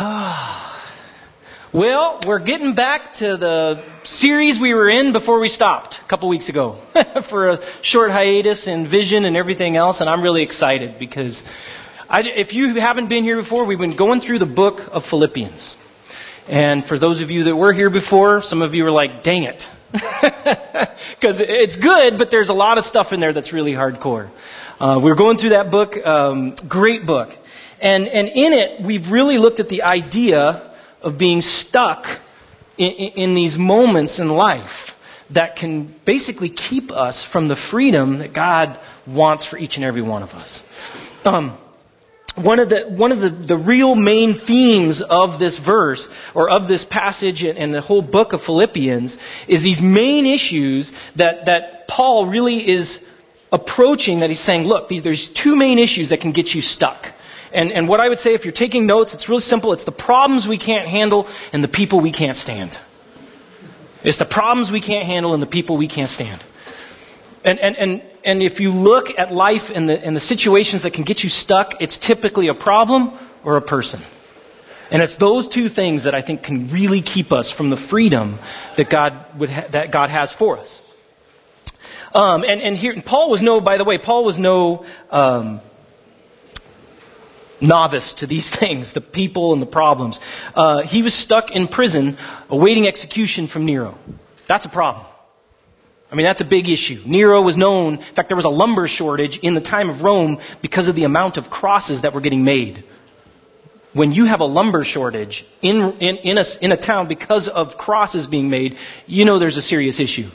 Well, we're getting back to the series we were in before we stopped a couple weeks ago for a short hiatus in vision and everything else, and I'm really excited because if you haven't been here before, we've been going through the book of Philippians. And for those of you that were here before, some of you were like, dang it. Because it's good, but there's a lot of stuff in there that's really hardcore. We're going through that book, great book. And in it, we've really looked at the idea of being stuck in these moments in life that can basically keep us from the freedom that God wants for each and every one of us. One of the real main themes of this verse, or of this passage and the whole book of Philippians, is these main issues that Paul really is approaching, that he's saying, look, there's two main issues that can get you stuck. And what I would say, if you're taking notes, it's really simple. It's the problems we can't handle and the people we can't stand. It's the problems we can't handle and the people we can't stand. And if you look at life and the situations that can get you stuck, it's typically a problem or a person. And it's those two things that I think can really keep us from the freedom that God has for us. And Paul was no, by the way, novice to these things, the people and the problems. He was stuck in prison awaiting execution from Nero. That's a problem. I mean, that's a big issue. Nero was known, in fact, there was a lumber shortage in the time of Rome because of the amount of crosses that were getting made. When you have a lumber shortage in a town because of crosses being made, you know there's a serious issue.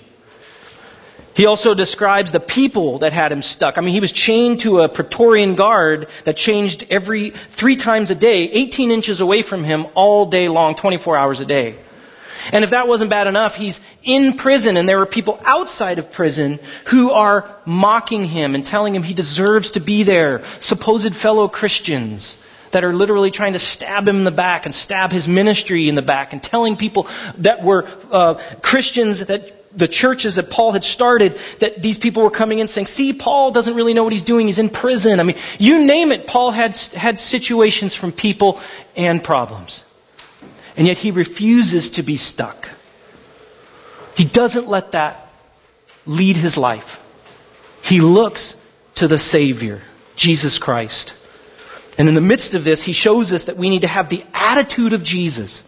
He also describes the people that had him stuck. I mean, he was chained to a Praetorian guard that changed every 3 times a day, 18 inches away from him all day long, 24 hours a day. And if that wasn't bad enough, he's in prison, and there are people outside of prison who are mocking him and telling him he deserves to be there, supposed fellow Christians that are literally trying to stab him in the back and stab his ministry in the back and telling people that were Christians that the churches that Paul had started, that these people were coming in saying, see, Paul doesn't really know what he's doing. He's in prison. I mean, you name it. Paul had situations from people and problems. And yet he refuses to be stuck. He doesn't let that lead his life. He looks to the Savior, Jesus Christ. And in the midst of this, he shows us that we need to have the attitude of Jesus.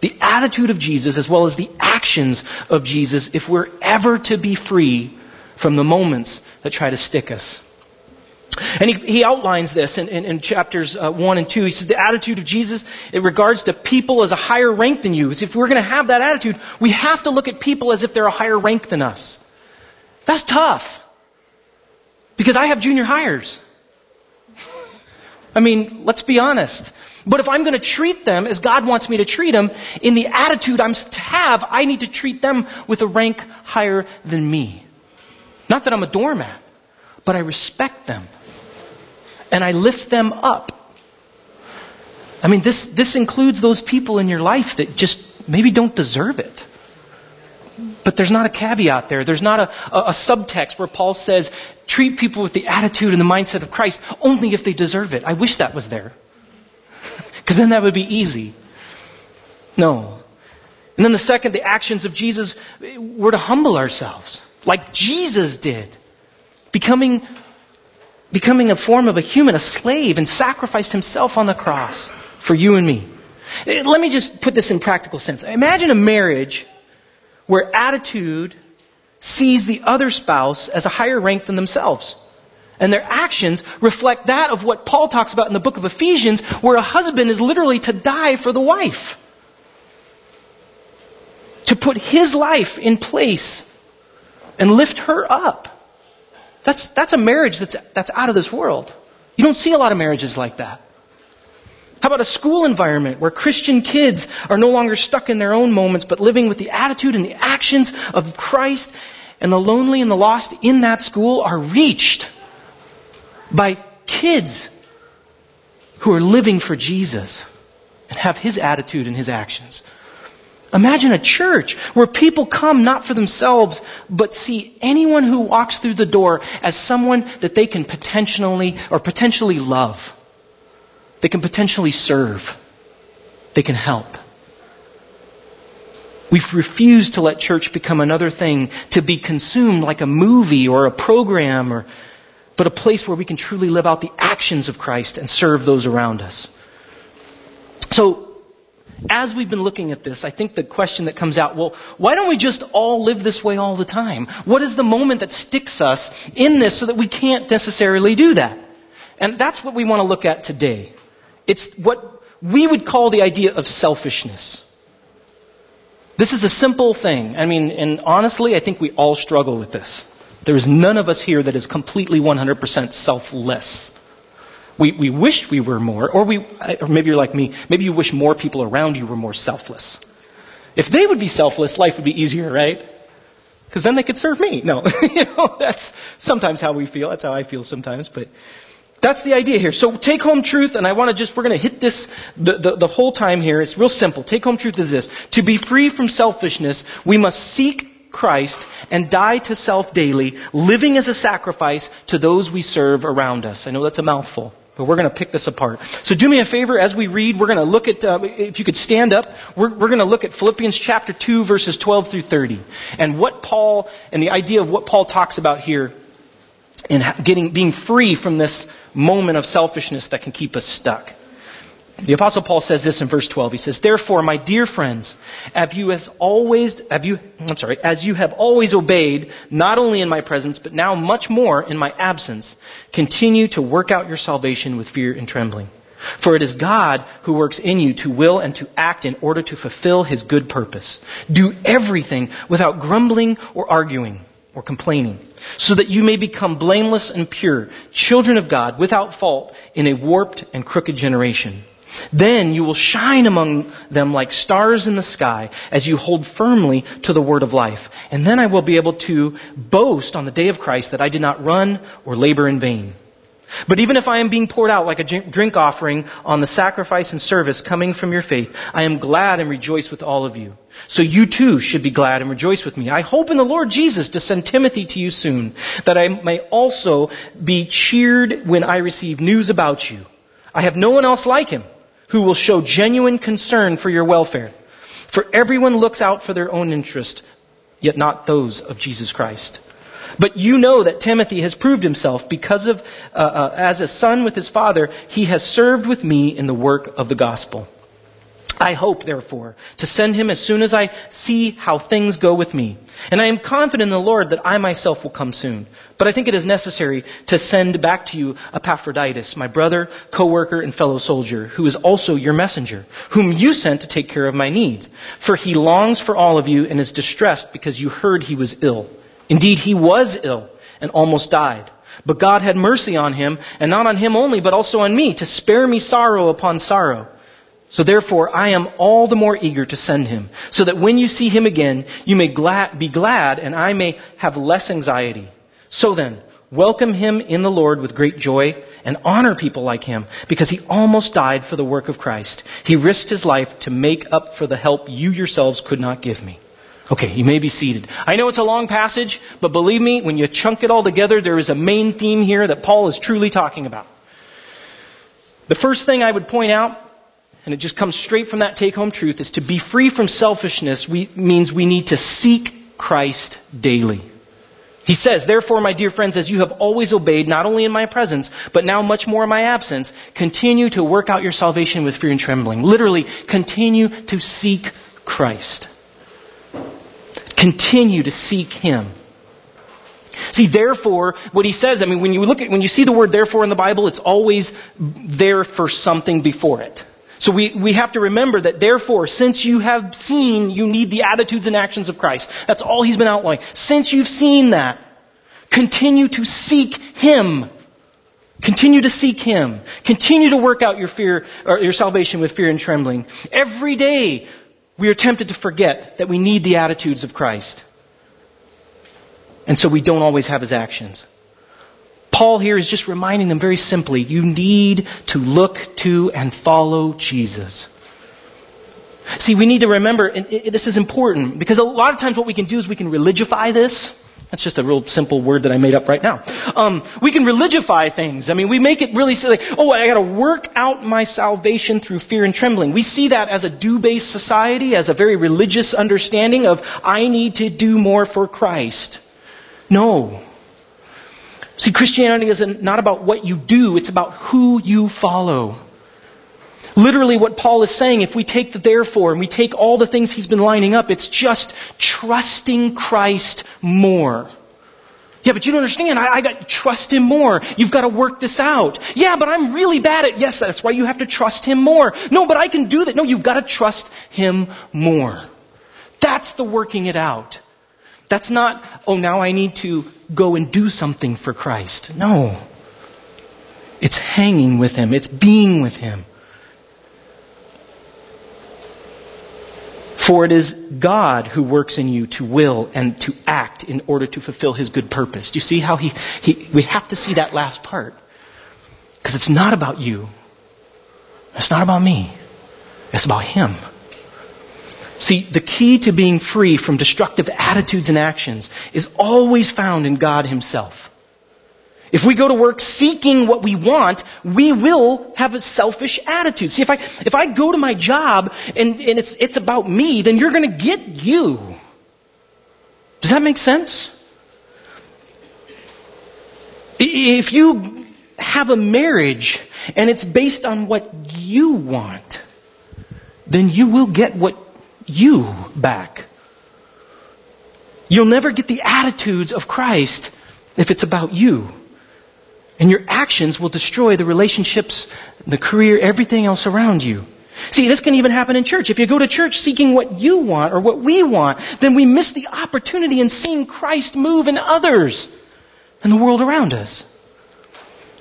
The attitude of Jesus as well as the actions of Jesus if we're ever to be free from the moments that try to stick us. And he outlines this in chapters 1 and 2. He says the attitude of Jesus, it regards to people as a higher rank than you. If we're going to have that attitude, we have to look at people as if they're a higher rank than us. That's tough. Because I have junior hires. I mean, let's be honest. But if I'm going to treat them as God wants me to treat them, in the attitude I'm to have, I need to treat them with a rank higher than me. Not that I'm a doormat, but I respect them. And I lift them up. I mean, this includes those people in your life that just maybe don't deserve it. But there's not a caveat there. There's not a subtext where Paul says, treat people with the attitude and the mindset of Christ only if they deserve it. I wish that was there. Because then that would be easy. No. And then the actions of Jesus were to humble ourselves, like Jesus did, becoming a form of a human, a slave, and sacrificed himself on the cross for you and me. Let me just put this in practical sense. Imagine a marriage where attitude sees the other spouse as a higher rank than themselves. And their actions reflect that of what Paul talks about in the book of Ephesians, where a husband is literally to die for the wife. To put his life in place and lift her up. That's a marriage that's out of this world. You don't see a lot of marriages like that. How about a school environment where Christian kids are no longer stuck in their own moments, but living with the attitude and the actions of Christ, and the lonely and the lost in that school are reached by kids who are living for Jesus and have his attitude and his actions. Imagine a church where people come not for themselves, but see anyone who walks through the door as someone that they can potentially love. They can potentially serve. They can help. We've refused to let church become another thing to be consumed like a movie or a program, but a place where we can truly live out the actions of Christ and serve those around us. So, as we've been looking at this, I think the question that comes out, well, why don't we just all live this way all the time? What is the moment that sticks us in this so that we can't necessarily do that? And that's what we want to look at today. It's what we would call the idea of selfishness. This is a simple thing. I mean, and honestly, I think we all struggle with this. There is none of us here that is completely 100% selfless. We wish we were more, or maybe you're like me. Maybe you wish more people around you were more selfless. If they would be selfless, life would be easier, right? Because then they could serve me. No, that's sometimes how we feel. That's how I feel sometimes. But that's the idea here. So take home truth, and I want to we're going to hit this the whole time here. It's real simple. Take home truth is this: to be free from selfishness, we must seek Christ and die to self daily, living as a sacrifice to those we serve around us. I know that's a mouthful, but we're going to pick this apart. So do me a favor, as we read, we're going to look at, if you could stand up, we're going to look at Philippians chapter 2, verses 12 through 30, and the idea of what Paul talks about here in being free from this moment of selfishness that can keep us stuck. The Apostle Paul says this in verse 12. He says, "Therefore, my dear friends, as you have always obeyed, not only in my presence, but now much more in my absence, continue to work out your salvation with fear and trembling. For it is God who works in you to will and to act in order to fulfill his good purpose. Do everything without grumbling or arguing or complaining, so that you may become blameless and pure, children of God, without fault, in a warped and crooked generation. Then you will shine among them like stars in the sky as you hold firmly to the word of life. And then I will be able to boast on the day of Christ that I did not run or labor in vain. But even if I am being poured out like a drink offering on the sacrifice and service coming from your faith, I am glad and rejoice with all of you. So you too should be glad and rejoice with me. I hope in the Lord Jesus to send Timothy to you soon, that I may also be cheered when I receive news about you. I have no one else like him who will show genuine concern for your welfare. For everyone looks out for their own interest, yet not those of Jesus Christ. But you know that Timothy has proved himself as a son with his father, he has served with me in the work of the gospel. I hope, therefore, to send him as soon as I see how things go with me. And I am confident in the Lord that I myself will come soon. But I think it is necessary to send back to you Epaphroditus, my brother, co-worker, and fellow soldier, who is also your messenger, whom you sent to take care of my needs. For he longs for all of you and is distressed because you heard he was ill. Indeed, he was ill and almost died. But God had mercy on him, and not on him only, but also on me, to spare me sorrow upon sorrow. So therefore, I am all the more eager to send him, so that when you see him again, you may be glad, and I may have less anxiety. So then, welcome him in the Lord with great joy and honor people like him, because he almost died for the work of Christ. He risked his life to make up for the help you yourselves could not give me." Okay, you may be seated. I know it's a long passage, but believe me, when you chunk it all together, there is a main theme here that Paul is truly talking about. The first thing I would point out, and it just comes straight from that take-home truth, is to be free from selfishness means we need to seek Christ daily. He says, "Therefore, my dear friends, as you have always obeyed, not only in my presence, but now much more in my absence, continue to work out your salvation with fear and trembling." Literally, continue to seek Christ. Continue to seek him. See, therefore, what he says, I mean, when you see the word therefore in the Bible, it's always there for something before it. So we have to remember that, therefore, since you have seen, you need the attitudes and actions of Christ. That's all he's been outlining. Since you've seen that, continue to seek him. Continue to seek him. Continue to work out your salvation with fear and trembling. Every day, we are tempted to forget that we need the attitudes of Christ. And so we don't always have his actions. Paul here is just reminding them very simply, you need to look to and follow Jesus. See, we need to remember, and this is important, because a lot of times what we can do is we can religify this. That's just a real simple word that I made up right now. We can religify things. I mean, we make it really silly. Oh, I got to work out my salvation through fear and trembling. We see that as a do-based society, as a very religious understanding of, I need to do more for Christ. No. See, Christianity is not about what you do, it's about who you follow. Literally what Paul is saying, if we take the therefore and we take all the things he's been lining up, it's just trusting Christ more. Yeah, but you don't understand. I got to trust him more. You've got to work this out. Yeah, but I'm really bad at, yes, that's why you have to trust him more. No, but I can do that. No, you've got to trust him more. That's the working it out. That's not, oh, now I need to go and do something for Christ. No. It's hanging with him. It's being with him. For it is God who works in you to will and to act in order to fulfill his good purpose. Do you see how we have to see that last part? Because it's not about you. It's not about me. It's about him. See, the key to being free from destructive attitudes and actions is always found in God himself. If we go to work seeking what we want, we will have a selfish attitude. See, if I go to my job and it's about me, then you're going to get you. Does that make sense? If you have a marriage and it's based on what you want, then you will get what you back. You'll never get the attitudes of Christ if it's about you. And your actions will destroy the relationships, the career, everything else around you. See, this can even happen in church. If you go to church seeking what you want or what we want, then we miss the opportunity in seeing Christ move in others and the world around us.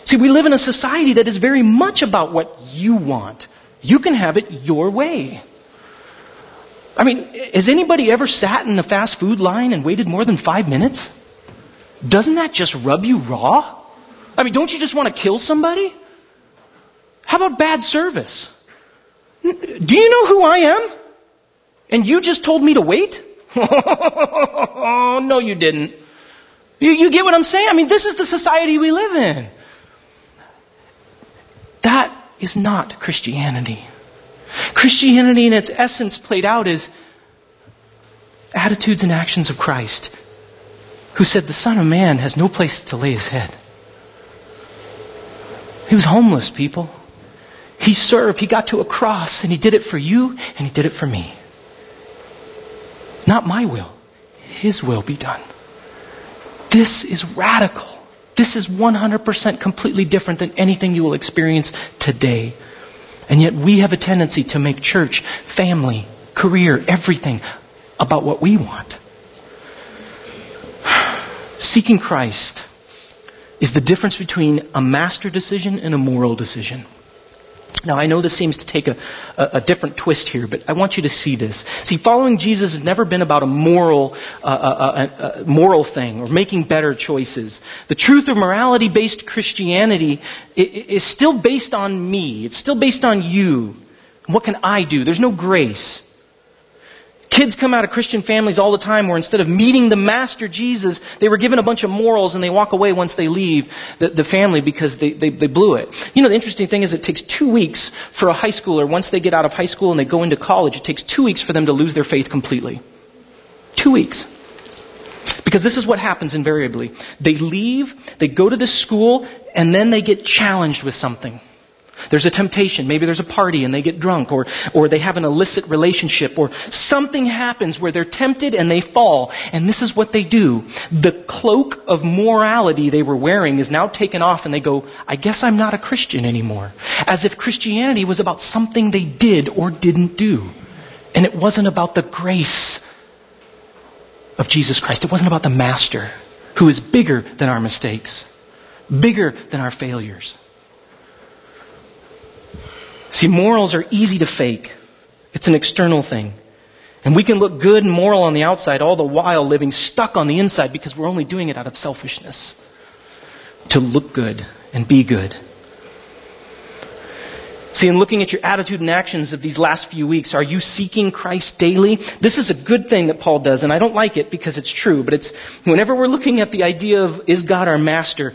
See, we live in a society that is very much about what you want. You can have it your way. I mean, has anybody ever sat in a fast food line and waited more than 5 minutes? Doesn't that just rub you raw? I mean, don't you just want to kill somebody? How about bad service? Do you know who I am? And you just told me to wait? Oh, no, you didn't. You get what I'm saying? I mean, this is the society we live in. That is not Christianity. Christianity in its essence played out is attitudes and actions of Christ, who said the Son of Man has no place to lay his head. He was homeless, people. He served. He got to a cross, and he did it for you, and he did it for me. Not my will. His will be done. This is radical. This is 100% completely different than anything you will experience today. And yet we have a tendency to make church, family, career, everything about what we want. Seeking Christ is the difference between a master decision and a moral decision. Now, I know this seems to take a different twist here, but I want you to see this. See, following Jesus has never been about a moral thing or making better choices. The truth of morality-based Christianity is still based on me. It's still based on you. What can I do? There's no grace. Kids come out of Christian families all the time where instead of meeting the Master Jesus, they were given a bunch of morals and they walk away once they leave the family because they blew it. You know, the interesting thing is it takes 2 weeks for a high schooler, once they get out of high school and they go into college, it takes 2 weeks for them to lose their faith completely. 2 weeks. Because this is what happens invariably. They leave, they go to this school, and then they get challenged with something. There's a temptation. Maybe there's a party and they get drunk or they have an illicit relationship or something happens where they're tempted and they fall. And this is what they do. The cloak of morality they were wearing is now taken off and they go, I guess I'm not a Christian anymore. As if Christianity was about something they did or didn't do. And it wasn't about the grace of Jesus Christ. It wasn't about the Master who is bigger than our mistakes, bigger than our failures. See, morals are easy to fake. It's an external thing. And we can look good and moral on the outside, all the while living stuck on the inside because we're only doing it out of selfishness. To look good and be good. See, in looking at your attitude and actions of these last few weeks, are you seeking Christ daily? This is a good thing that Paul does, and I don't like it because it's true, but it's whenever we're looking at the idea of, is God our master?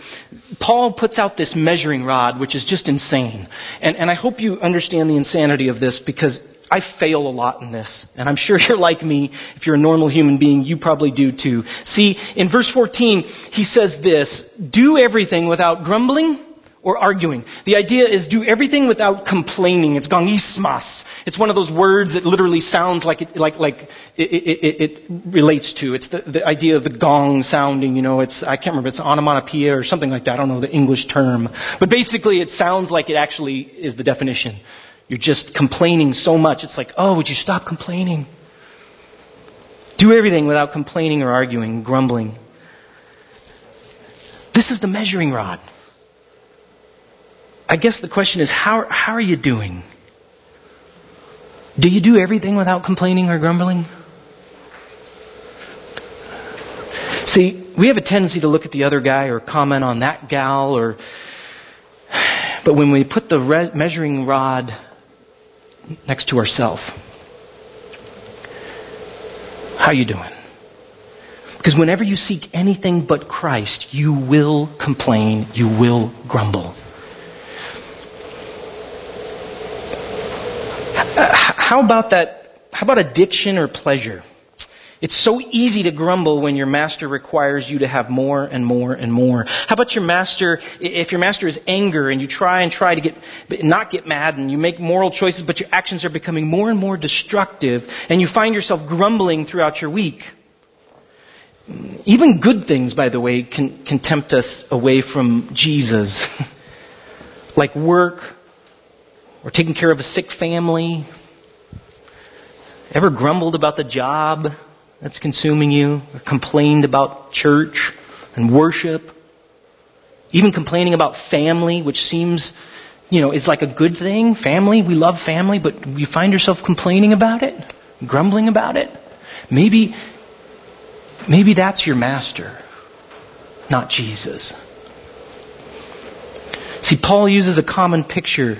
Paul puts out this measuring rod, which is just insane. And I hope you understand the insanity of this, because I fail a lot in this. And I'm sure you're like me. If you're a normal human being, you probably do too. See, in verse 14, he says this, do everything without grumbling or arguing. The idea is do everything without complaining. It's gongismas. It's one of those words that literally sounds like it relates to. It's the idea of the gong sounding, I can't remember, it's onomatopoeia or something like that. I don't know the English term. But basically it sounds like it actually is the definition. You're just complaining so much. It's like, oh, would you stop complaining? Do everything without complaining or arguing, grumbling. This is the measuring rod. I guess the question is, how are you doing? Do you do everything without complaining or grumbling? See, we have a tendency to look at the other guy or comment on that gal, but when we put the measuring rod next to ourselves, how are you doing? Because whenever you seek anything but Christ, you will complain, you will grumble. How about that? How about addiction or pleasure? It's so easy to grumble when your master requires you to have more and more and more. How about your master, if your master is anger and you try to not get mad and you make moral choices, but your actions are becoming more and more destructive and you find yourself grumbling throughout your week? Even good things, by the way, can tempt us away from Jesus. Like work or taking care of a sick family. Ever grumbled about the job that's consuming you? Or complained about church and worship? Even complaining about family, which seems, is like a good thing. Family, we love family, but you find yourself complaining about it? Grumbling about it? Maybe that's your master, not Jesus. See, Paul uses a common picture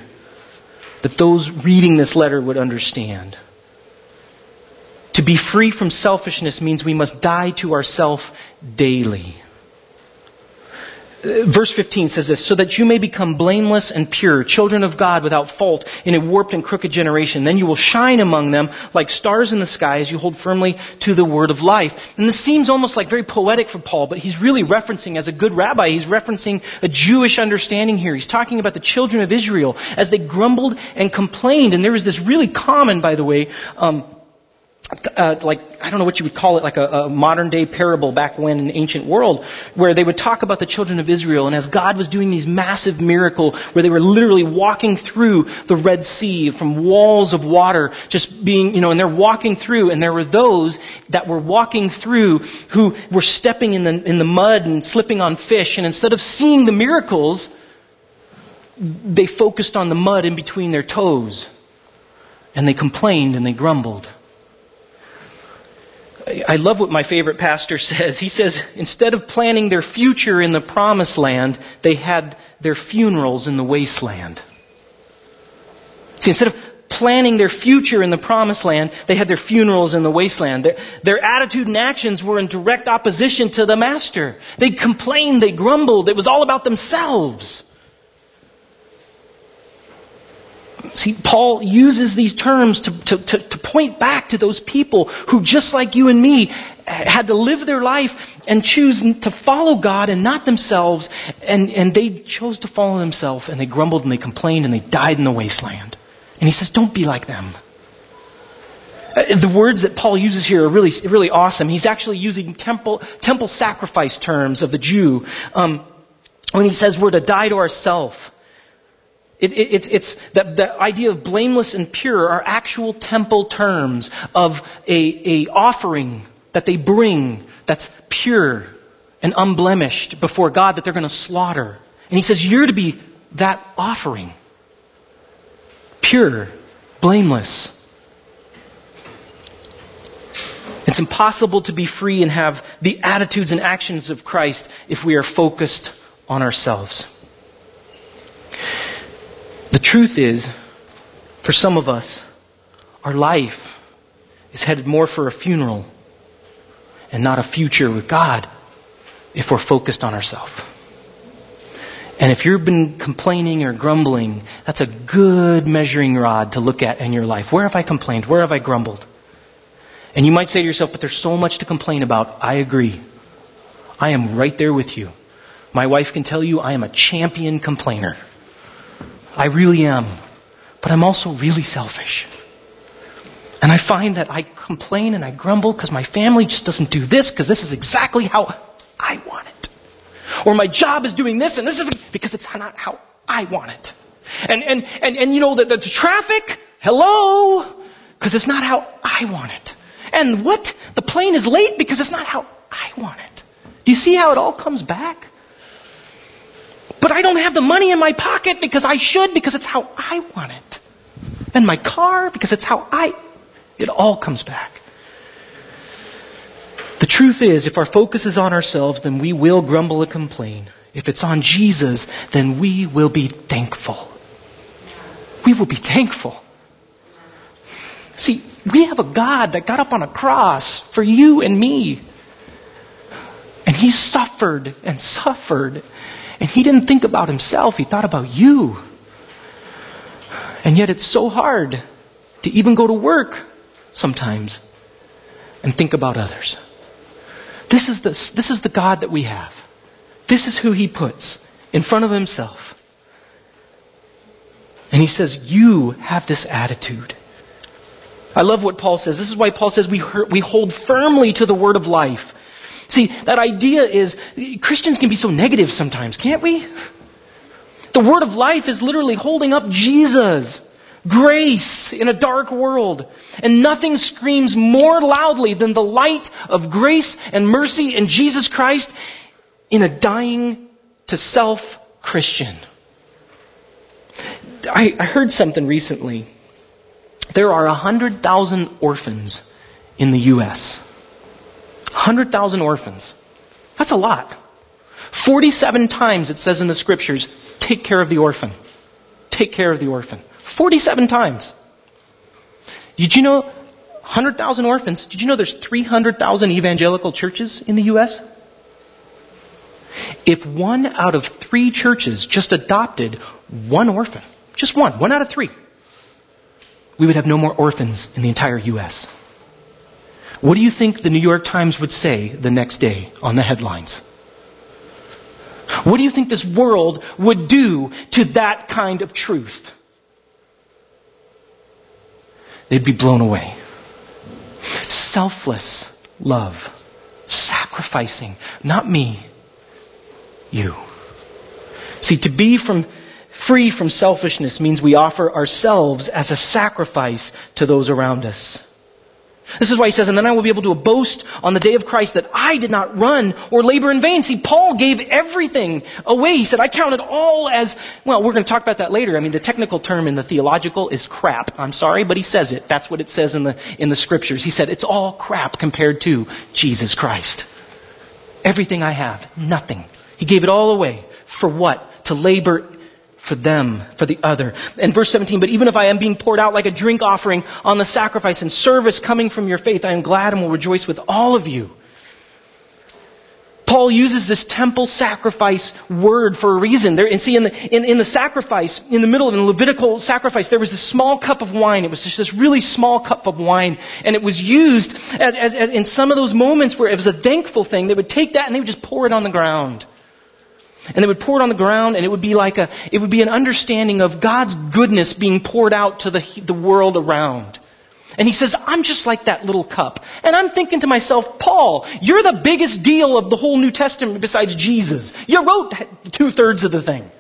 that those reading this letter would understand. To be free from selfishness means we must die to ourselves daily. Verse 15 says this, so that you may become blameless and pure, children of God without fault in a warped and crooked generation. Then you will shine among them like stars in the sky as you hold firmly to the word of life. And this seems almost like very poetic for Paul, but he's really referencing, as a good rabbi, he's referencing a Jewish understanding here. He's talking about the children of Israel as they grumbled and complained. And there was this really common, by the way, I don't know what you would call it, like a modern day parable back when in the ancient world, where they would talk about the children of Israel, and as God was doing these massive miracles where they were literally walking through the Red Sea from walls of water, just being, and they're walking through, and there were those that were walking through who were stepping in the mud and slipping on fish, and instead of seeing the miracles, they focused on the mud in between their toes, and they complained and they grumbled. I love what my favorite pastor says. He says, instead of planning their future in the promised land, they had their funerals in the wasteland. See, instead of planning their future in the promised land, they had their funerals in the wasteland. Their attitude and actions were in direct opposition to the master. They complained, they grumbled. It was all about themselves. See, Paul uses these terms to point back to those people who, just like you and me, had to live their life and choose to follow God and not themselves, and they chose to follow themselves, and they grumbled and they complained and they died in the wasteland. And he says, don't be like them. The words that Paul uses here are really, really awesome. He's actually using temple sacrifice terms of the Jew when he says we're to die to ourselves. It's the idea of blameless and pure are actual temple terms of a offering that they bring that's pure and unblemished before God that they're going to slaughter. And he says, you're to be that offering. Pure, blameless. It's impossible to be free and have the attitudes and actions of Christ if we are focused on ourselves. The truth is, For some of us, our life is headed more for a funeral and not a future with God if we're focused on ourselves. And if you've been complaining or grumbling, that's a good measuring rod to look at in your life. Where have I complained? Where have I grumbled? And you might say to yourself, but there's so much to complain about. I agree. I am right there with you. My wife can tell you I am a champion complainer. I really am. But I'm also really selfish. And I find that I complain and I grumble because my family just doesn't do this because this is exactly how I want it. Or my job is doing this and this is because it's not how I want it. And you know, the traffic, hello, because it's not how I want it. And what? The plane is late because it's not how I want it. Do you see how it all comes back? But I don't have the money in my pocket because I should, because it's how I want it. And my car, because it's how it all comes back. The truth is, if our focus is on ourselves, then we will grumble and complain. If it's on Jesus, then we will be thankful. We will be thankful. See, we have a God that got up on a cross for you and me. And He suffered and suffered. And He didn't think about Himself. He thought about you. And yet it's so hard to even go to work sometimes and think about others. This is the God that we have. This is who He puts in front of Himself. And He says, you have this attitude. I love what Paul says. This is why Paul says we hold firmly to the word of life. See, that idea is, Christians can be so negative sometimes, can't we? The word of life is literally holding up Jesus. Grace in a dark world. And nothing screams more loudly than the light of grace and mercy in Jesus Christ in a dying to self Christian. I heard something recently. There are 100,000 orphans in the U.S. 100,000 orphans. That's a lot. 47 times it says in the scriptures, take care of the orphan. Take care of the orphan. 47 times. Did you know 100,000 orphans? Did you know there's 300,000 evangelical churches in the U.S.? If 1 out of 3 churches just adopted one orphan, just one out of 3, we would have no more orphans in the entire U.S. What do you think the New York Times would say the next day on the headlines? What do you think this world would do to that kind of truth? They'd be blown away. Selfless love. Sacrificing. Not me. You. See, to be free from selfishness means we offer ourselves as a sacrifice to those around us. This is why he says, and then I will be able to boast on the day of Christ that I did not run or labor in vain. See, Paul gave everything away. He said, I count it all as, well, we're going to talk about that later. I mean, the technical term in the theological is crap. I'm sorry, but he says it. That's what it says in the scriptures. He said, it's all crap compared to Jesus Christ. Everything I have, nothing. He gave it all away. For what? To labor for them, for the other. And verse 17, but even if I am being poured out like a drink offering on the sacrifice and service coming from your faith, I am glad and will rejoice with all of you. Paul uses this temple sacrifice word for a reason. There, and see, in the sacrifice, in the middle of the Levitical sacrifice, there was this small cup of wine. It was just this really small cup of wine. And it was used as in some of those moments where it was a thankful thing. They would take that and they would just pour it on the ground. And they would pour it on the ground, and it would be like an understanding of God's goodness being poured out to the world around. And he says, I'm just like that little cup. And I'm thinking to myself, Paul, you're the biggest deal of the whole New Testament besides Jesus. You wrote 2/3 of the thing.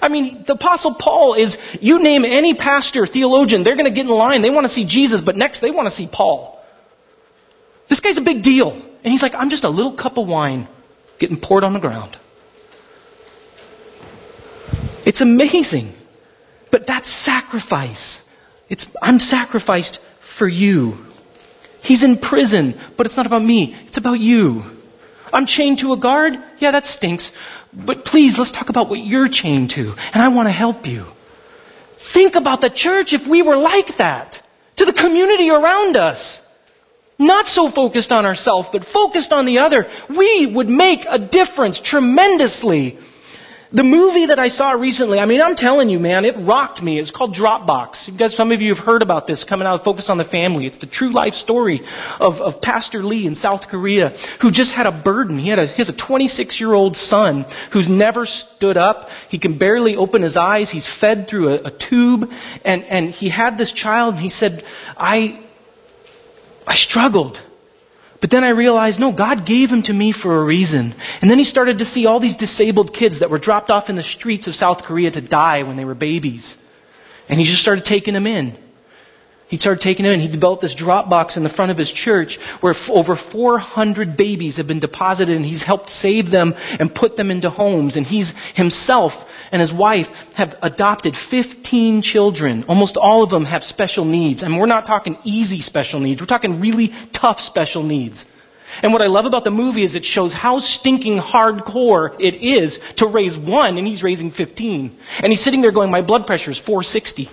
I mean, the Apostle Paul is, you name any pastor, theologian, they're going to get in line. They want to see Jesus, but next they want to see Paul. This guy's a big deal. And he's like, I'm just a little cup of wine getting poured on the ground. It's amazing. But that's sacrifice. I'm sacrificed for you. He's in prison, but it's not about me. It's about you. I'm chained to a guard? Yeah, that stinks. But please, let's talk about what you're chained to. And I want to help you. Think about the church if we were like that to the community around us. Not so focused on ourselves, but focused on the other. We would make a difference tremendously. The movie that I saw recently, I mean, I'm telling you, man, it rocked me. It's called Dropbox. You guys, some of you have heard about this coming out of Focus on the Family. It's the true life story of Pastor Lee in South Korea who just had a burden. He has a 26-year-old son who's never stood up. He can barely open his eyes. He's fed through a tube. And he had this child, and he said, I struggled. But then I realized, no, God gave him to me for a reason. And then he started to see all these disabled kids that were dropped off in the streets of South Korea to die when they were babies. And he just started taking them in. He developed this drop box in the front of his church where over 400 babies have been deposited, and he's helped save them and put them into homes. And he's himself and his wife have adopted 15 children. Almost all of them have special needs. And we're not talking easy special needs. We're talking really tough special needs. And what I love about the movie is it shows how stinking hardcore it is to raise one, and he's raising 15. And he's sitting there going, my blood pressure is 460.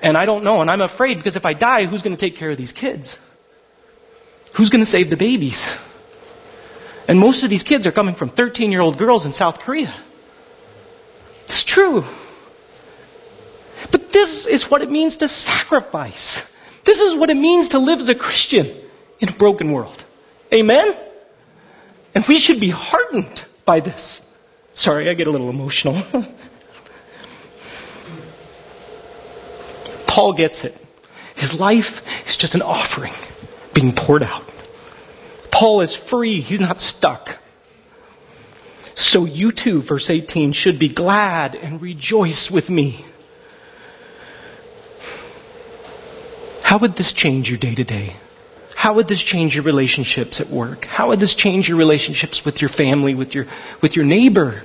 And I don't know, and I'm afraid because if I die, who's going to take care of these kids? Who's going to save the babies? And most of these kids are coming from 13-year-old girls in South Korea. It's true. But this is what it means to sacrifice. This is what it means to live as a Christian in a broken world. Amen? And we should be heartened by this. Sorry, I get a little emotional. Paul gets it. His life is just an offering being poured out. Paul is free. He's not stuck. So you too, verse 18, should be glad and rejoice with me. How would this change your day to day? How would this change your relationships at work? How would this change your relationships with your family, with your neighbor?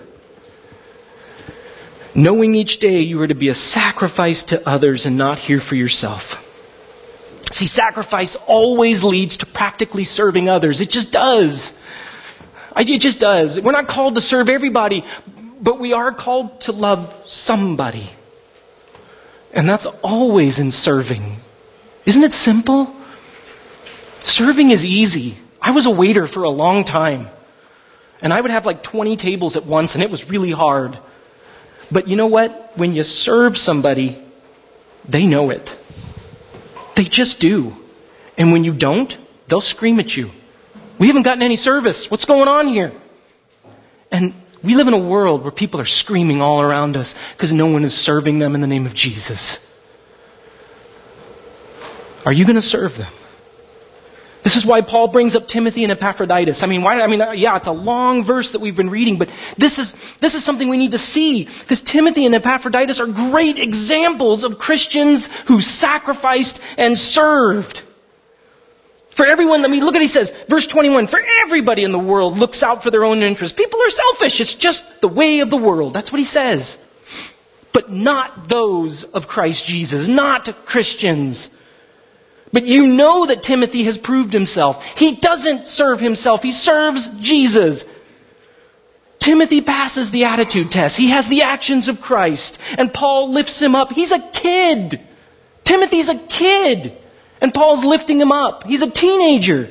Knowing each day you are to be a sacrifice to others and not here for yourself. See, sacrifice always leads to practically serving others. It just does. It just does. We're not called to serve everybody, but we are called to love somebody. And that's always in serving. Isn't it simple? Serving is easy. I was a waiter for a long time. And I would have like 20 tables at once, and it was really hard. But you know what? When you serve somebody, they know it. They just do. And when you don't, they'll scream at you. We haven't gotten any service. What's going on here? And we live in a world where people are screaming all around us because no one is serving them in the name of Jesus. Are you going to serve them? This is why Paul brings up Timothy and Epaphroditus. It's a long verse that we've been reading, but this is something we need to see, because Timothy and Epaphroditus are great examples of Christians who sacrificed and served. For everyone, look at what he says, verse 21, for everybody in the world looks out for their own interests. People are selfish. It's just the way of the world. That's what he says. But not those of Christ Jesus, not Christians. But you know that Timothy has proved himself. He doesn't serve himself. He serves Jesus. Timothy passes the attitude test. He has the actions of Christ. And Paul lifts him up. He's a kid. Timothy's a kid. And Paul's lifting him up. He's a teenager.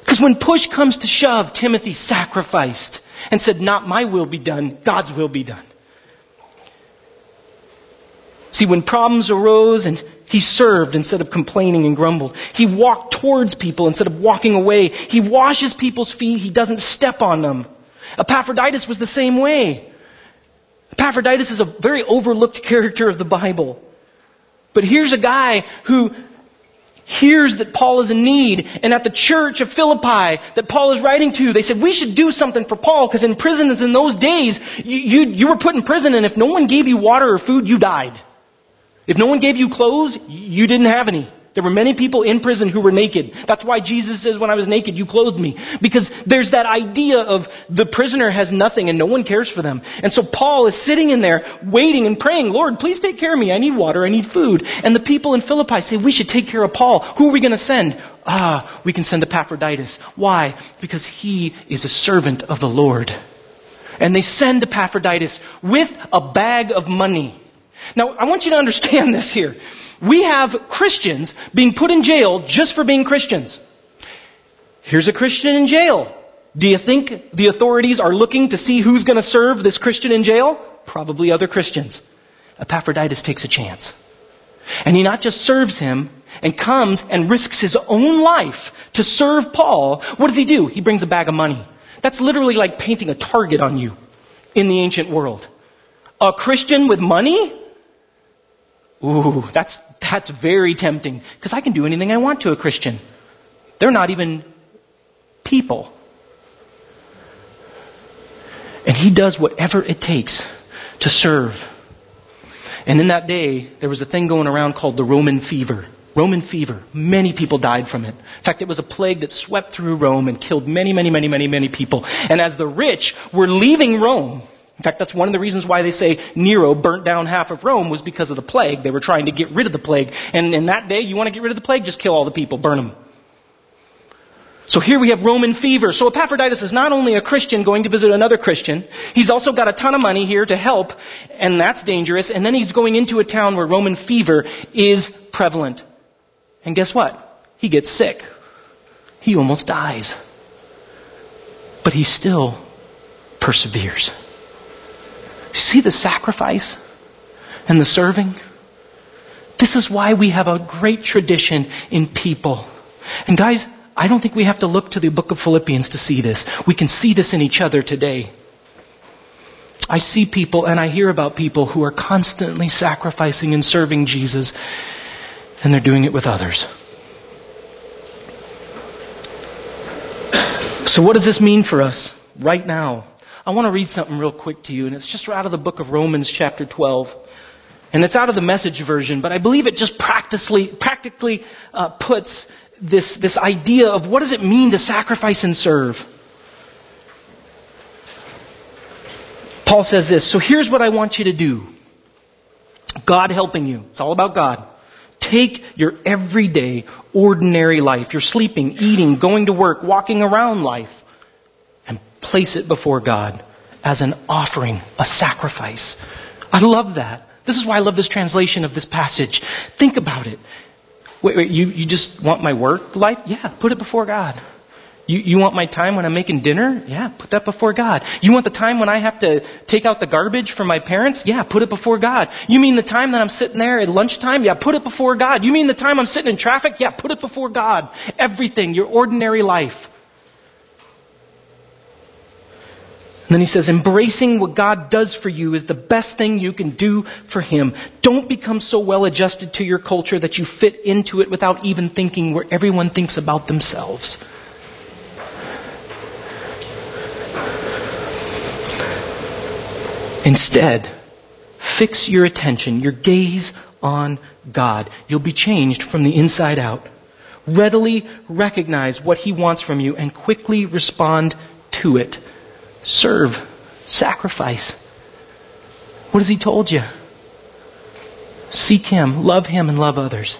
Because when push comes to shove, Timothy sacrificed and said, not my will be done, God's will be done. See, when problems arose, and he served instead of complaining and grumbled. He walked towards people instead of walking away. He washes people's feet. He doesn't step on them. Epaphroditus was the same way. Epaphroditus is a very overlooked character of the Bible. But here's a guy who hears that Paul is in need. And at the church of Philippi that Paul is writing to, they said, we should do something for Paul, because in prisons in those days, you were put in prison, and if no one gave you water or food, you died. If no one gave you clothes, you didn't have any. There were many people in prison who were naked. That's why Jesus says, when I was naked, you clothed me. Because there's that idea of the prisoner has nothing and no one cares for them. And so Paul is sitting in there waiting and praying, Lord, please take care of me. I need water. I need food. And the people in Philippi say, we should take care of Paul. Who are we going to send? We can send Epaphroditus. Why? Because he is a servant of the Lord. And they send Epaphroditus with a bag of money. Now, I want you to understand this here. We have Christians being put in jail just for being Christians. Here's a Christian in jail. Do you think the authorities are looking to see who's going to serve this Christian in jail? Probably other Christians. Epaphroditus takes a chance. And he not just serves him and comes and risks his own life to serve Paul. What does he do? He brings a bag of money. That's literally like painting a target on you in the ancient world. A Christian with money? Ooh, that's very tempting. Because I can do anything I want to a Christian. They're not even people. And he does whatever it takes to serve. And in that day, there was a thing going around called the Roman fever. Roman fever. Many people died from it. In fact, it was a plague that swept through Rome and killed many people. And as the rich were leaving Rome, in fact, that's one of the reasons why they say Nero burnt down half of Rome was because of the plague. They were trying to get rid of the plague. And in that day, you want to get rid of the plague? Just kill all the people. Burn them. So here we have Roman fever. So Epaphroditus is not only a Christian going to visit another Christian, he's also got a ton of money here to help, and that's dangerous. And then he's going into a town where Roman fever is prevalent. And guess what? He gets sick. He almost dies. But he still perseveres. You see the sacrifice and the serving? This is why we have a great tradition in people. And guys, I don't think we have to look to the book of Philippians to see this. We can see this in each other today. I see people and I hear about people who are constantly sacrificing and serving Jesus, and they're doing it with others. So what does this mean for us right now? I want to read something real quick to you, and it's just out of the book of Romans chapter 12. And it's out of the Message version, but I believe it just practically puts this idea of what does it mean to sacrifice and serve. Paul says this, so here's what I want you to do. God helping you. It's all about God. Take your everyday, ordinary life, your sleeping, eating, going to work, walking around life, and place it before God as an offering, a sacrifice. I love that. This is why I love this translation of this passage. Think about it. Wait, you just want my work life? Yeah, put it before God. You want my time when I'm making dinner? Yeah, put that before God. You want the time when I have to take out the garbage for my parents? Yeah, put it before God. You mean the time that I'm sitting there at lunchtime? Yeah, put it before God. You mean the time I'm sitting in traffic? Yeah, put it before God. Everything, your ordinary life. And then he says, embracing what God does for you is the best thing you can do for Him. Don't become so well adjusted to your culture that you fit into it without even thinking where everyone thinks about themselves. Instead, fix your attention, your gaze on God. You'll be changed from the inside out. Readily recognize what He wants from you and quickly respond to it. Serve. Sacrifice. What has He told you? Seek Him. Love Him and love others.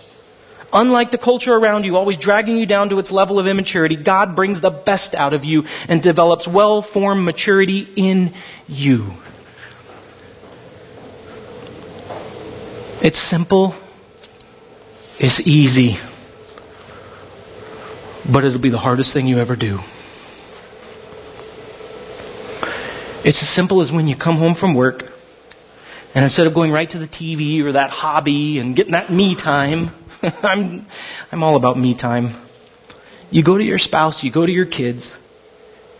Unlike the culture around you, always dragging you down to its level of immaturity, God brings the best out of you and develops well-formed maturity in you. It's simple. It's easy. But it'll be the hardest thing you ever do. It's as simple as when you come home from work and instead of going right to the TV or that hobby and getting that me time, I'm all about me time. You go to your spouse, you go to your kids,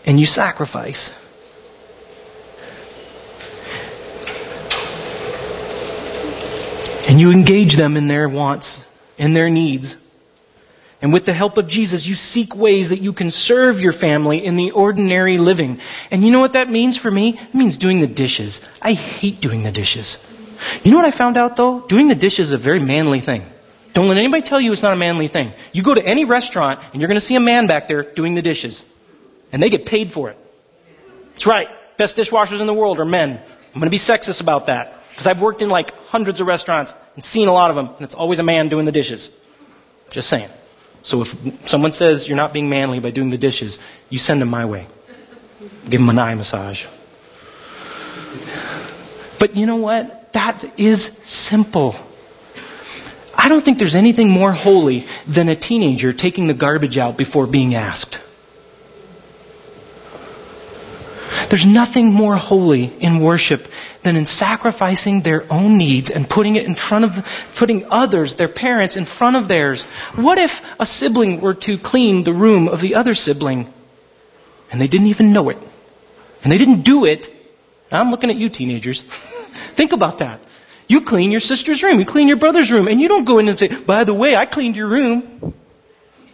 and you sacrifice. And you engage them in their wants and their needs. And with the help of Jesus, you seek ways that you can serve your family in the ordinary living. And you know what that means for me? It means doing the dishes. I hate doing the dishes. You know what I found out, though? Doing the dishes is a very manly thing. Don't let anybody tell you it's not a manly thing. You go to any restaurant, and you're going to see a man back there doing the dishes. And they get paid for it. That's right. Best dishwashers in the world are men. I'm going to be sexist about that. Because I've worked in like hundreds of restaurants and seen a lot of them. And it's always a man doing the dishes. Just saying. So if someone says you're not being manly by doing the dishes, you send them my way. Give them an eye massage. But you know what? That is simple. I don't think there's anything more holy than a teenager taking the garbage out before being asked. There's nothing more holy in worship than in sacrificing their own needs and putting others, their parents, in front of theirs. What if a sibling were to clean the room of the other sibling and they didn't even know it? And they didn't do it. I'm looking at you, teenagers. Think about that. You clean your sister's room, you clean your brother's room, and you don't go in and say, by the way, I cleaned your room.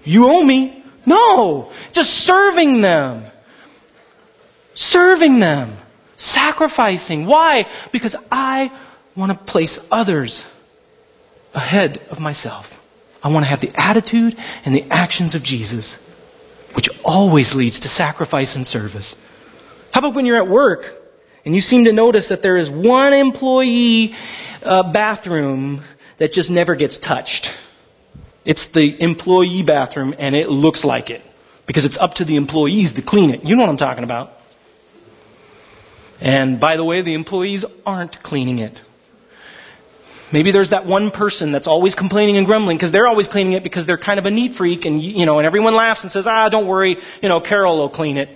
You owe me. No, just serving them. Serving them. Sacrificing. Why? Because I want to place others ahead of myself. I want to have the attitude and the actions of Jesus, which always leads to sacrifice and service. How about when you're at work and you seem to notice that there is one employee bathroom that just never gets touched? It's the employee bathroom and it looks like it. Because it's up to the employees to clean it. You know what I'm talking about. And by the way, the employees aren't cleaning it. Maybe there's that one person that's always complaining and grumbling because they're always cleaning it because they're kind of a neat freak and, and everyone laughs and says, don't worry, Carol will clean it.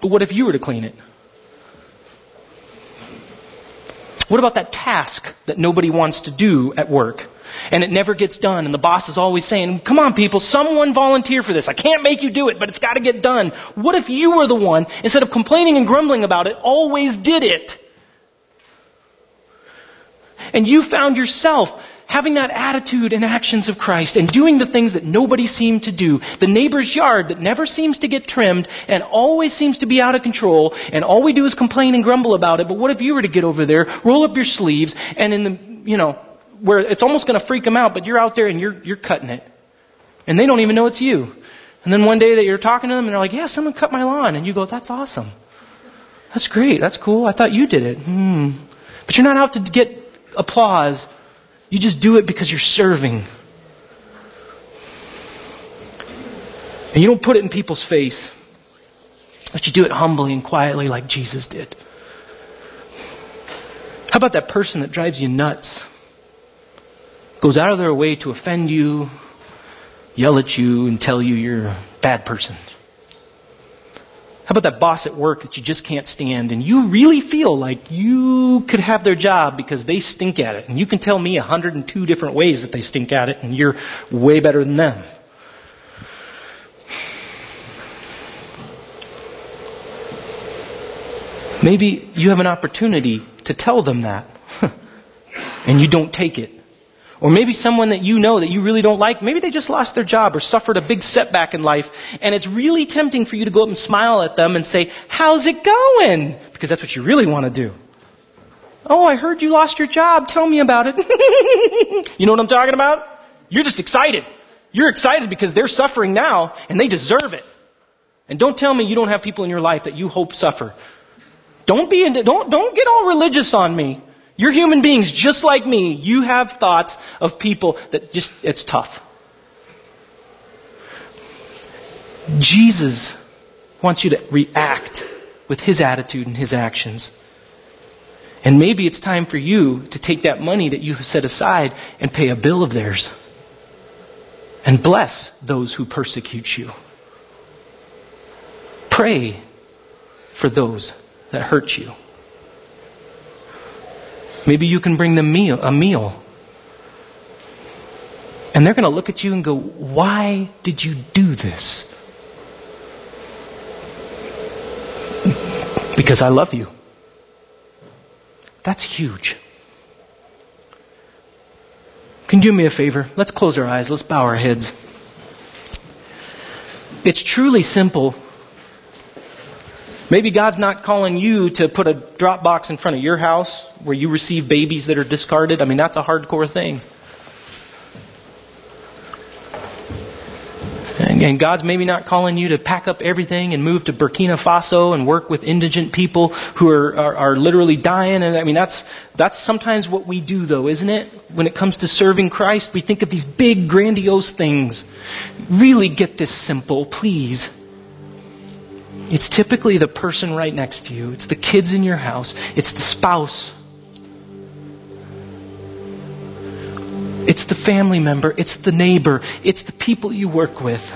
But what if you were to clean it? What about that task that nobody wants to do at work? And it never gets done. And the boss is always saying, come on, people, someone volunteer for this. I can't make you do it, but it's got to get done. What if you were the one, instead of complaining and grumbling about it, always did it? And you found yourself having that attitude and actions of Christ and doing the things that nobody seemed to do. The neighbor's yard that never seems to get trimmed and always seems to be out of control. And all we do is complain and grumble about it. But what if you were to get over there, roll up your sleeves, and in the, where it's almost going to freak them out, but you're out there and you're cutting it. And they don't even know it's you. And then one day that you're talking to them and they're like, yeah, someone cut my lawn. And you go, that's awesome. That's great. That's cool. I thought you did it. But you're not out to get applause. You just do it because you're serving. And you don't put it in people's face. But you do it humbly and quietly like Jesus did. How about that person that drives you nuts? Goes out of their way to offend you, yell at you, and tell you you're a bad person. How about that boss at work that you just can't stand and you really feel like you could have their job because they stink at it? And you can tell me 102 different ways that they stink at it and you're way better than them. Maybe you have an opportunity to tell them that and you don't take it. Or maybe someone that you know that you really don't like, maybe they just lost their job or suffered a big setback in life, and it's really tempting for you to go up and smile at them and say, how's it going? Because that's what you really want to do. Oh, I heard you lost your job. Tell me about it. You know what I'm talking about? You're just excited. You're excited because they're suffering now, and they deserve it. And don't tell me you don't have people in your life that you hope suffer. Don't get all religious on me. You're human beings just like me. You have thoughts of people that just, it's tough. Jesus wants you to react with his attitude and his actions. And maybe it's time for you to take that money that you have set aside and pay a bill of theirs. And bless those who persecute you. Pray for those that hurt you. Maybe you can bring them a meal. And they're going to look at you and go, why did you do this? Because I love you. That's huge. Can you do me a favor? Let's close our eyes. Let's bow our heads. It's truly simple. Maybe God's not calling you to put a Dropbox in front of your house where you receive babies that are discarded. I mean, that's a hardcore thing. And God's maybe not calling you to pack up everything and move to Burkina Faso and work with indigent people who are literally dying. And I mean, that's sometimes what we do, though, isn't it? When it comes to serving Christ, we think of these big, grandiose things. Really get this simple, please. It's typically the person right next to you. It's the kids in your house. It's the spouse. It's the family member. It's the neighbor. It's the people you work with.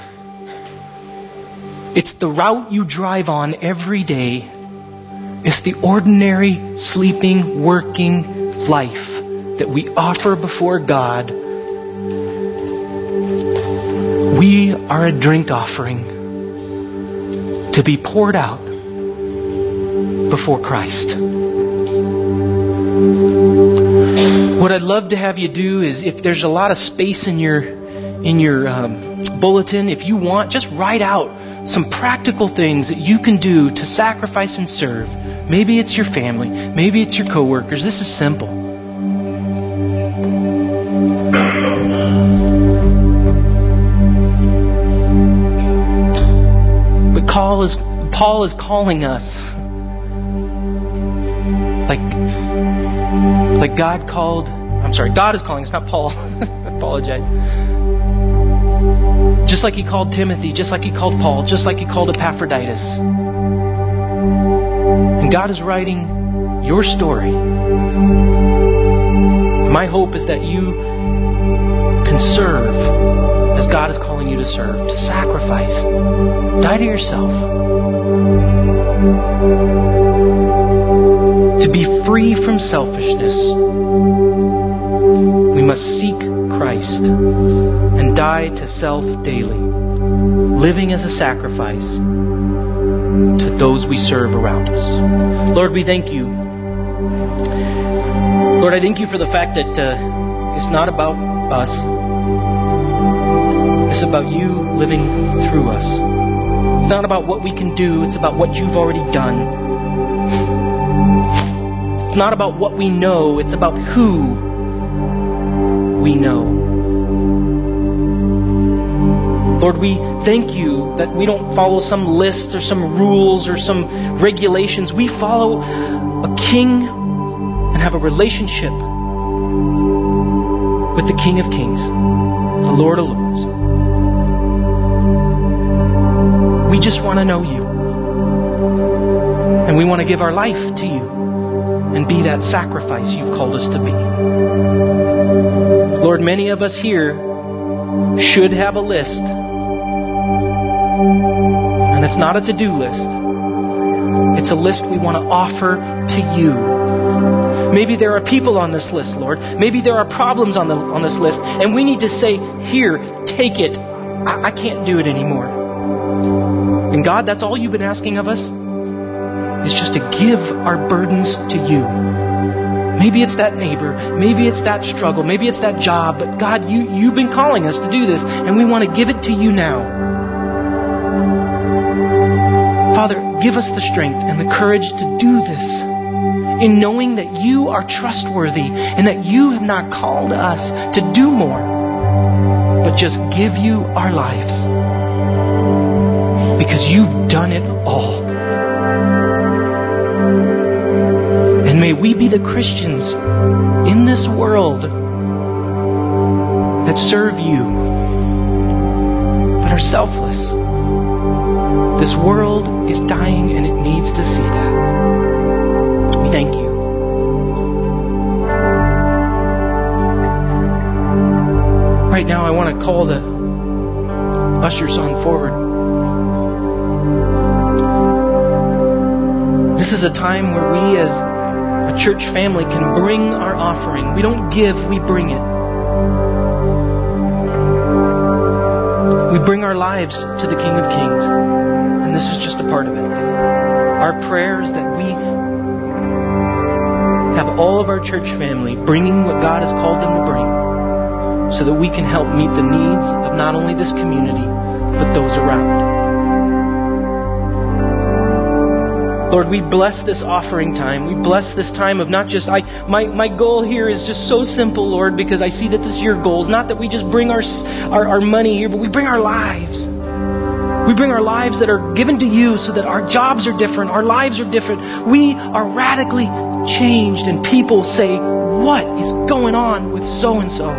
It's the route you drive on every day. It's the ordinary, sleeping, working life that we offer before God. We are a drink offering to be poured out before Christ. What I'd love to have you do is, if there's a lot of space in your bulletin, if you want, just write out some practical things that you can do to sacrifice and serve. Maybe it's your family. Maybe it's your coworkers. This is simple. But Paul is calling us, like God called. I'm sorry, God is calling us, not Paul. I apologize. Just like he called Timothy, just like he called Paul, just like he called Epaphroditus. And God is writing your story. My hope is that you can serve as God is calling you to serve, to sacrifice, die to yourself. To be free from selfishness, we must seek Christ and die to self daily, living as a sacrifice to those we serve around us. Lord, we thank you. Lord, I thank you for the fact that it's not about us. It's about you living through us. It's not about what we can do. It's about what you've already done. It's not about what we know. It's about who we know. Lord, we thank you that we don't follow some list or some rules or some regulations. We follow a king and have a relationship with the King of Kings, the Lord of Lords. We just want to know you. And we want to give our life to you and be that sacrifice you've called us to be. Lord, many of us here should have a list. And it's not a to-do list. It's a list we want to offer to you. Maybe there are people on this list, Lord. Maybe there are problems on this list. And we need to say, here, take it. I can't do it anymore. And God, that's all you've been asking of us, is just to give our burdens to you. Maybe it's that neighbor. Maybe it's that struggle. Maybe it's that job. But God, you've been calling us to do this, and we want to give it to you now. Father, give us the strength and the courage to do this, in knowing that you are trustworthy and that you have not called us to do more, but just give you our lives, because you've done it all. May we be the Christians in this world that serve you, that are selfless. This world is dying and it needs to see that. We thank you. Right now, I want to call the ushers on forward. This is a time where we as a church family can bring our offering. We don't give, we bring it. We bring our lives to the King of Kings. And this is just a part of it. Our prayer is that we have all of our church family bringing what God has called them to bring, so that we can help meet the needs of not only this community, but those around. Lord, we bless this offering time. We bless this time of not just... My goal here is just so simple, Lord, because I see that this is your goal. It's not that we just bring our money here, but we bring our lives. We bring our lives that are given to you, so that our jobs are different, our lives are different. We are radically changed, and people say, what is going on with so-and-so?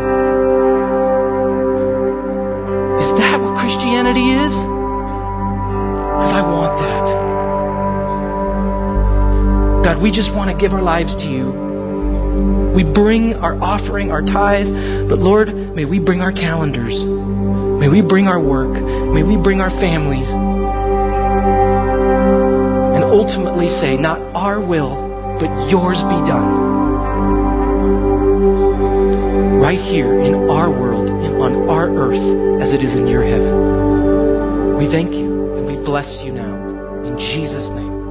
Is that what Christianity is? Because I want that. God, we just want to give our lives to you. We bring our offering, our tithes, but Lord, may we bring our calendars. May we bring our work. May we bring our families. And ultimately say, not our will, but yours be done. Right here in our world and on our earth as it is in your heaven. We thank you and we bless you now. In Jesus' name.